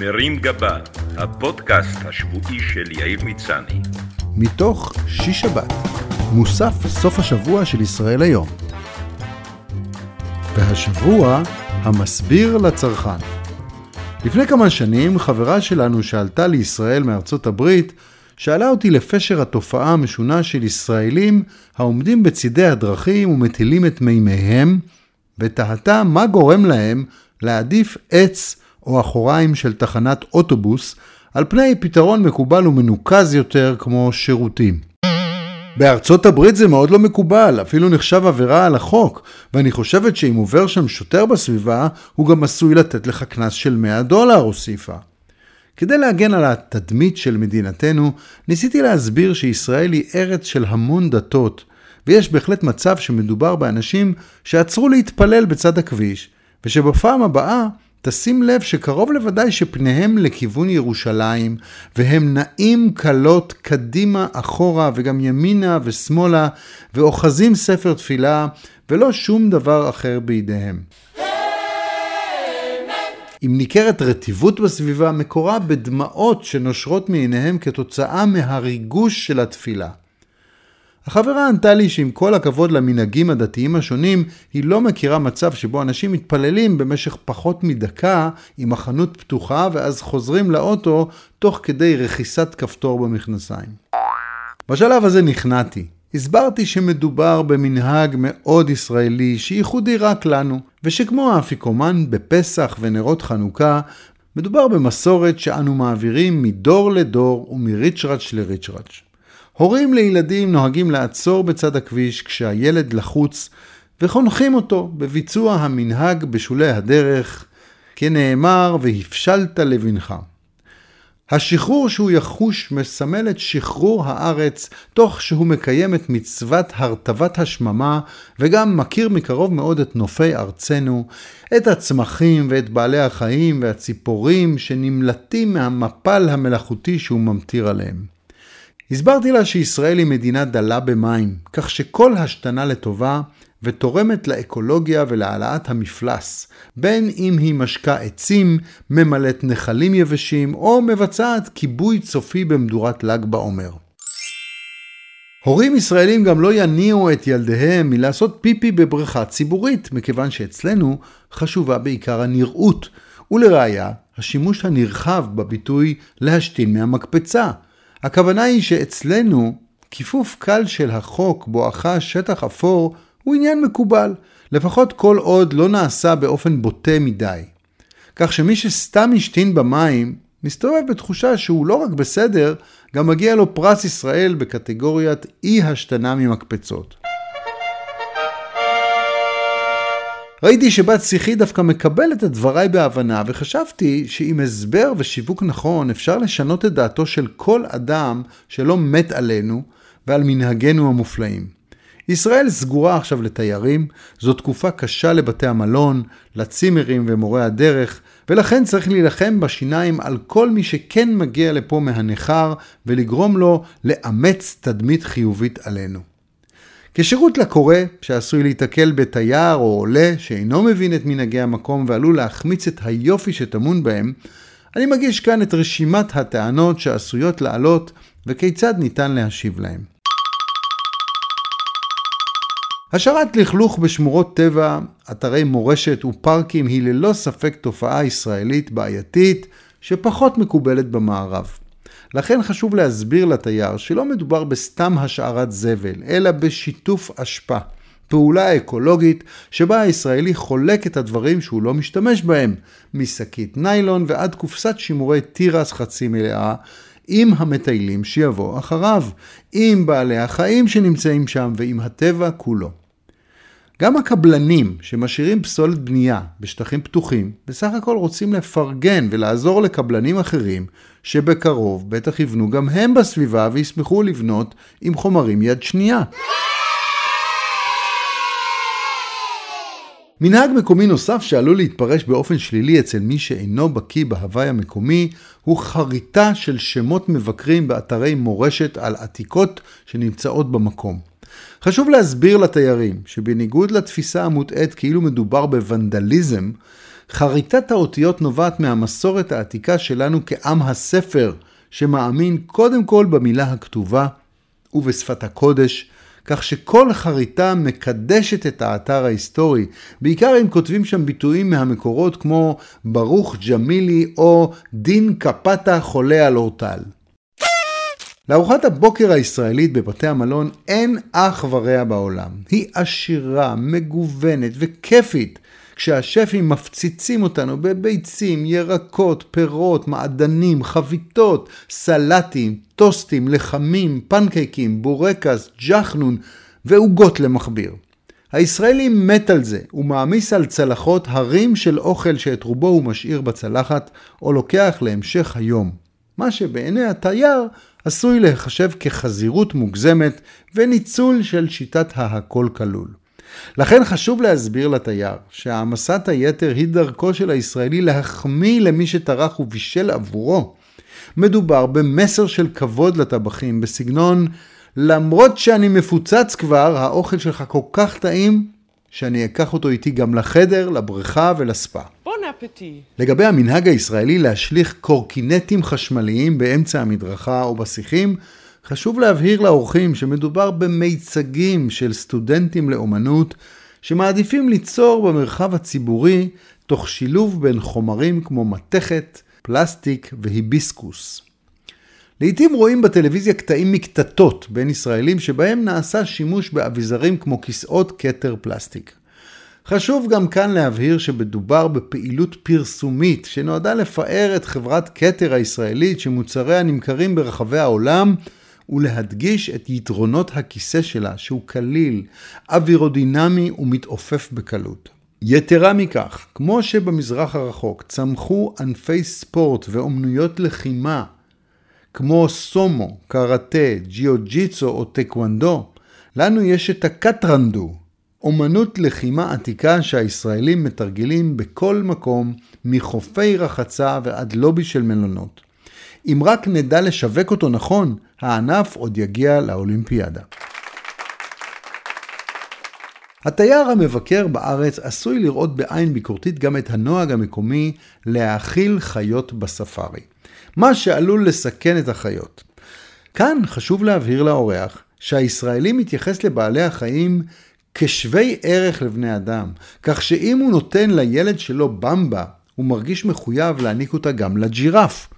מרים גבה, הפודקאסט השבועי של יאיר ניצני. מתוך שיש שבת, מוסף סוף השבוע של ישראל היום. והשבוע המסביר לצרכן. לפני כמה שנים חברה שלנו שעלתה לישראל מארצות הברית שאלה אותי לפשר התופעה המשונה של ישראלים העומדים בצדי הדרכים ומטילים את מימיהם, ותהתה מה גורם להם להעדיף עץ או אחוריים של תחנת אוטובוס על פני פתרון מקובל ומנוקז יותר כמו שירותים. בארצות הברית זה מאוד לא מקובל, אפילו נחשב עבירה על החוק, ואני חושבת שאם עובר שם שוטר בסביבה, הוא גם עשוי לתת לך קנס של $100, הוסיפה. כדי להגן על התדמית של מדינתנו, ניסיתי להסביר שישראל היא ארץ של המון דתות, ויש בהחלט מצב שמדובר באנשים שעצרו להתפלל בצד הכביש, ושבפעם הבאה תשים לב שקרוב לוודאי שפניהם לכיוון ירושלים, והם נעים קלות קדימה, אחורה, וגם ימינה ושמאלה, ואוחזים ספר תפילה, ולא שום דבר אחר בידיהם. אם ניכרת רטיבות בסביבה, מקורה בדמעות שנושרות מעיניהם כתוצאה מהריגוש של התפילה. החברה ענתה לי שעם כל הכבוד למנהגים הדתיים השונים, היא לא מכירה מצב שבו אנשים מתפללים במשך פחות מדקה עם החנות פתוחה ואז חוזרים לאוטו תוך כדי רכיסת כפתור במכנסיים. בשלב הזה נכנעתי. הסברתי שמדובר במנהג מאוד ישראלי שייחודי רק לנו, ושכמו האפיקומן בפסח ונרות חנוכה, מדובר במסורת שאנו מעבירים מדור לדור ומריצ'רץ' לריצ'רץ'. הורים לילדים נוהגים לעצור בצד הכביש כשהילד לחוץ, וחונכים אותו בביצוע המנהג בשולי הדרך, כנאמר והפשלת לבנך. השחרור שהוא יחוש מסמל את שחרור הארץ, תוך שהוא מקיים את מצוות הרטבת השממה, וגם מכיר מקרוב מאוד את נופי ארצנו, את הצמחים ואת בעלי החיים והציפורים שנמלטים מהמפל המלאכותי שהוא ממטיר עליהם. הסברתי לה שישראל היא מדינה דלה במים, כך שכל השתנה לטובה ותורמת לאקולוגיה ולהעלאת המפלס, בין אם היא משקה עצים, ממלאת נחלים יבשים או מבצעת כיבוי צופי במדורת ל"ג בעומר. הורים ישראלים גם לא יניעו את ילדיהם מלעשות פיפי בבריכה ציבורית, מכיוון שאצלנו חשובה בעיקר הנראות, ולראיה השימוש הנרחב בביטוי להשתין מהמקפצה. הכוונה היא שאצלנו כיפוף קל של החוק בואכה שטח אפור הוא עניין מקובל, לפחות כל עוד לא נעשה באופן בוטה מדי. כך שמי שסתם השתין במים מסתובב בתחושה שהוא לא רק בסדר, גם מגיע לו פרס ישראל בקטגוריית אי השתנה ממקפצות. ראיתי שבת שיחי דווקא מקבלת את דבריי בהבנה, וחשבתי שעם הסבר ושיווק נכון אפשר לשנות את דעתו של כל אדם שלא מת עלינו ועל מנהגנו המופלאים. ישראל סגורה עכשיו לתיירים, זו תקופה קשה לבתי המלון, לצימרים ומורי הדרך, ולכן צריך להילחם בשיניים על כל מי שכן מגיע לפה מהנחר ולגרום לו לאמץ תדמית חיובית עלינו. כשירות לקורא שעשוי להתקל בתייר או עולה שאינו מבין את מנהגי המקום ועלול להחמיץ את היופי שטמון בהם, אני מגיש כאן את רשימת הטענות שעשויות לעלות וכיצד ניתן להשיב להם. השארת לכלוך בשמורות טבע, אתרי מורשת ופארקים היא ללא ספק תופעה ישראלית בעייתית שפחות מקובלת במערב. לכן חשוב להסביר לתייר שלא מדובר בסתם השארת זבל, אלא בשיתוף אשפה, פעולה אקולוגית שבה הישראלי חולק את הדברים שהוא לא משתמש בהם, מסקית ניילון ועד קופסת שימורי טירס חצי מלאה, עם המטיילים שיבוא אחריו, עם בעלי החיים שנמצאים שם ועם הטבע כולו. גם הקבלנים שמשאירים פסולת בנייה בשטחים פתוחים, בסך הכל רוצים לפרגן ולעזור לקבלנים אחרים שבקרוב בטח יבנו גם הם בסביבה ויסמכו לבנות עם חומרים יד שנייה. מנהג מקומי נוסף שעלול להתפרש באופן שלילי אצל מי שאינו בקיא בהוואי המקומי הוא חריטה של שמות מבקרים באתרי מורשת על עתיקות שנמצאות במקום. חשוב להסביר לתיירים שבניגוד לתפיסה המוטעית כאילו מדובר בוונדליזם, חריטת האותיות נובעת מהמסורת העתיקה שלנו כעם הספר, שמאמין קודם כל במילה הכתובה ובשפת הקודש, כך שכל חריטה מקדשת את האתר ההיסטורי, בעיקר אם כותבים שם ביטויים מהמקורות כמו ברוך ג'מילי או דין קפטה חולה על אורטל. לארוחת הבוקר הישראלית בבתי המלון אין אח ורע בעולם. היא עשירה, מגוונת וכיפית, כשהשפים מפציצים אותנו בביצים, ירקות, פירות, מעדנים, חביתות, סלטים, טוסטים, לחמים, פנקייקים, בורקס, ג'חנון ועוגות למכביר. הישראלי מת על זה, הוא מעמיס על צלחות הרים של אוכל שאת רובו הוא משאיר בצלחת או לוקח להמשך היום. מה שבעיני התייר עשוי להיחשב כחזירות מוגזמת וניצול של שיטת ההכל כלול. לכן חשוב להסביר לתייר שהעמסת היתר היא דרכו של הישראלי להחמיא למי שטרח ובישל עבורו. מדובר במסר של כבוד לטבחים בסגנון, למרות שאני מפוצץ כבר, האוכל שלך כל כך טעים שאני אקח אותו איתי גם לחדר, לבריכה ולספה. לגבי המנהג הישראלי להשליך קורקינטים חשמליים באמצע המדרכה או בשיחים, חשוב להבהיר לאורחים שמדובר במיצגים של סטודנטים לאומנות שמעדיפים ליצור במרחב הציבורי תוך שילוב בין חומרים כמו מתכת, פלסטיק והיביסקוס. לעתים רואים בטלוויזיה קטעים מקטטות בין ישראלים שבהם נעשה שימוש באביזרים כמו כיסאות קטר פלסטיק. חשוב גם כאן להבהיר שמדובר בפעילות פרסומית שנועדה לפאר את חברת קטר הישראלית שמוצריה נמכרים ברחבי העולם ולהדגיש את יתרונות הכיסא שלה שהוא קליל, אווירודינמי ומתעופף בקלות. יתרה מכך, כמו שבמזרח הרחוק צמחו ענפי ספורט ואומנויות לחימה, כמו סומו, קראטה, ג'יו-ג'יצו או טקוונדו, לנו יש את הקטרנדו, אומנות לחימה עתיקה שהישראלים מתרגלים בכל מקום, מחופי רחצה ועד לובי של מלונות. אם רק נדע לשווק אותו נכון, הענף עוד יגיע לאולימפיאדה. התייר המבקר בארץ עשוי לראות בעין ביקורתית גם את הנוהג המקומי להאכיל חיות בספארי, מה שעלול לסכן את החיות. כאן חשוב להבהיר לאורח שהישראלי מתייחס לבעלי החיים כשווי ערך לבני אדם, כך שאם הוא נותן לילד שלו במבה, הוא מרגיש מחויב להעניק אותה גם לג'ירף.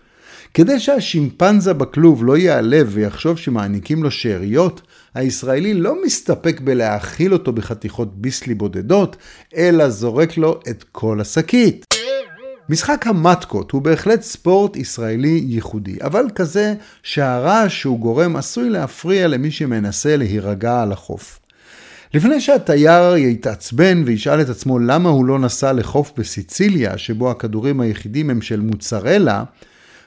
כדי שהשימפנזה בכלוב לא ייעלב ויחשוב שמעניקים לו שאריות, הישראלי לא מסתפק בלהאכיל אותו בחתיכות ביסלי בודדות, אלא זורק לו את כל השקית. משחק המטקות הוא בהחלט ספורט ישראלי ייחודי, אבל כזה שהרעש שהוא גורם עשוי להפריע למי שמנסה להירגע על החוף. לפני שהתייר יתעצבן וישאל את עצמו למה הוא לא נסע לחוף בסיציליה, שבו הכדורים היחידים הם של מוצרלה,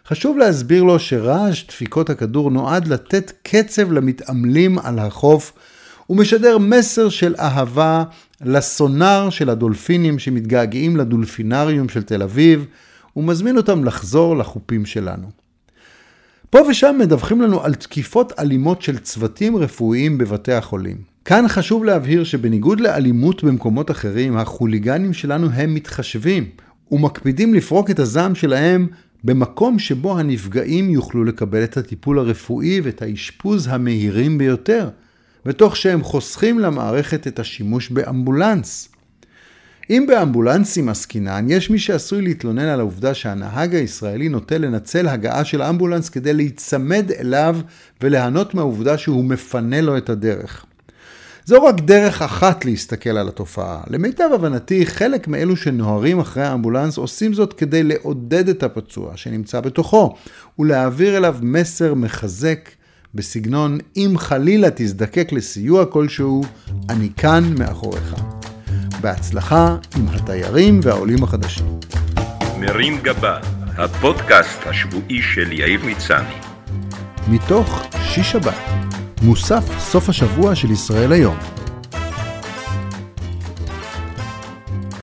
חשוב להסביר לו שרעש דפיקות הכדור נועד לתת קצב למתעמלים על החוף, ומשדר מסר של אהבה לסונר של הדולפינים שמתגעגעים לדולפינריום של תל אביב, ומזמין אותם לחזור לחופים שלנו. פה ושם מדווחים לנו על תקיפות אלימות של צוותים רפואיים בבתי החולים. כאן חשוב להבהיר שבניגוד לאלימות במקומות אחרים, החוליגנים שלנו הם מתחשבים ומקפידים לפרוק את הזעם שלהם במקום שבו הנפגעים יוכלו לקבל את הטיפול הרפואי ואת האשפוז המהירים ביותר, ותוך שהם חוסכים למערכת את השימוש באמבולנס. אם באמבולנסים עסקינן, יש מי שעשוי להתלונן על העובדה שהנהג הישראלי נוטה לנצל הגעה של אמבולנס כדי להיצמד אליו ולהנות מהעובדה שהוא מפנה לו את הדרך. זו רק דרך אחת להסתכל על התופעה. למיטב הבנתי, חלק מאלו שנוהרים אחרי האמבולנס עושים זאת כדי לעודד את הפצוע שנמצא בתוכו, ולהעביר אליו מסר מחזק בסגנון, אם חלילה תזדקק לסיוע כלשהו, אני כאן מאחוריך. בהצלחה עם התיירים והעולים החדשים. מרים גבה, הפודקאסט השבועי של יאיר ניצני. מתוך שיש שבת. מוסף סוף השבוע של ישראל היום.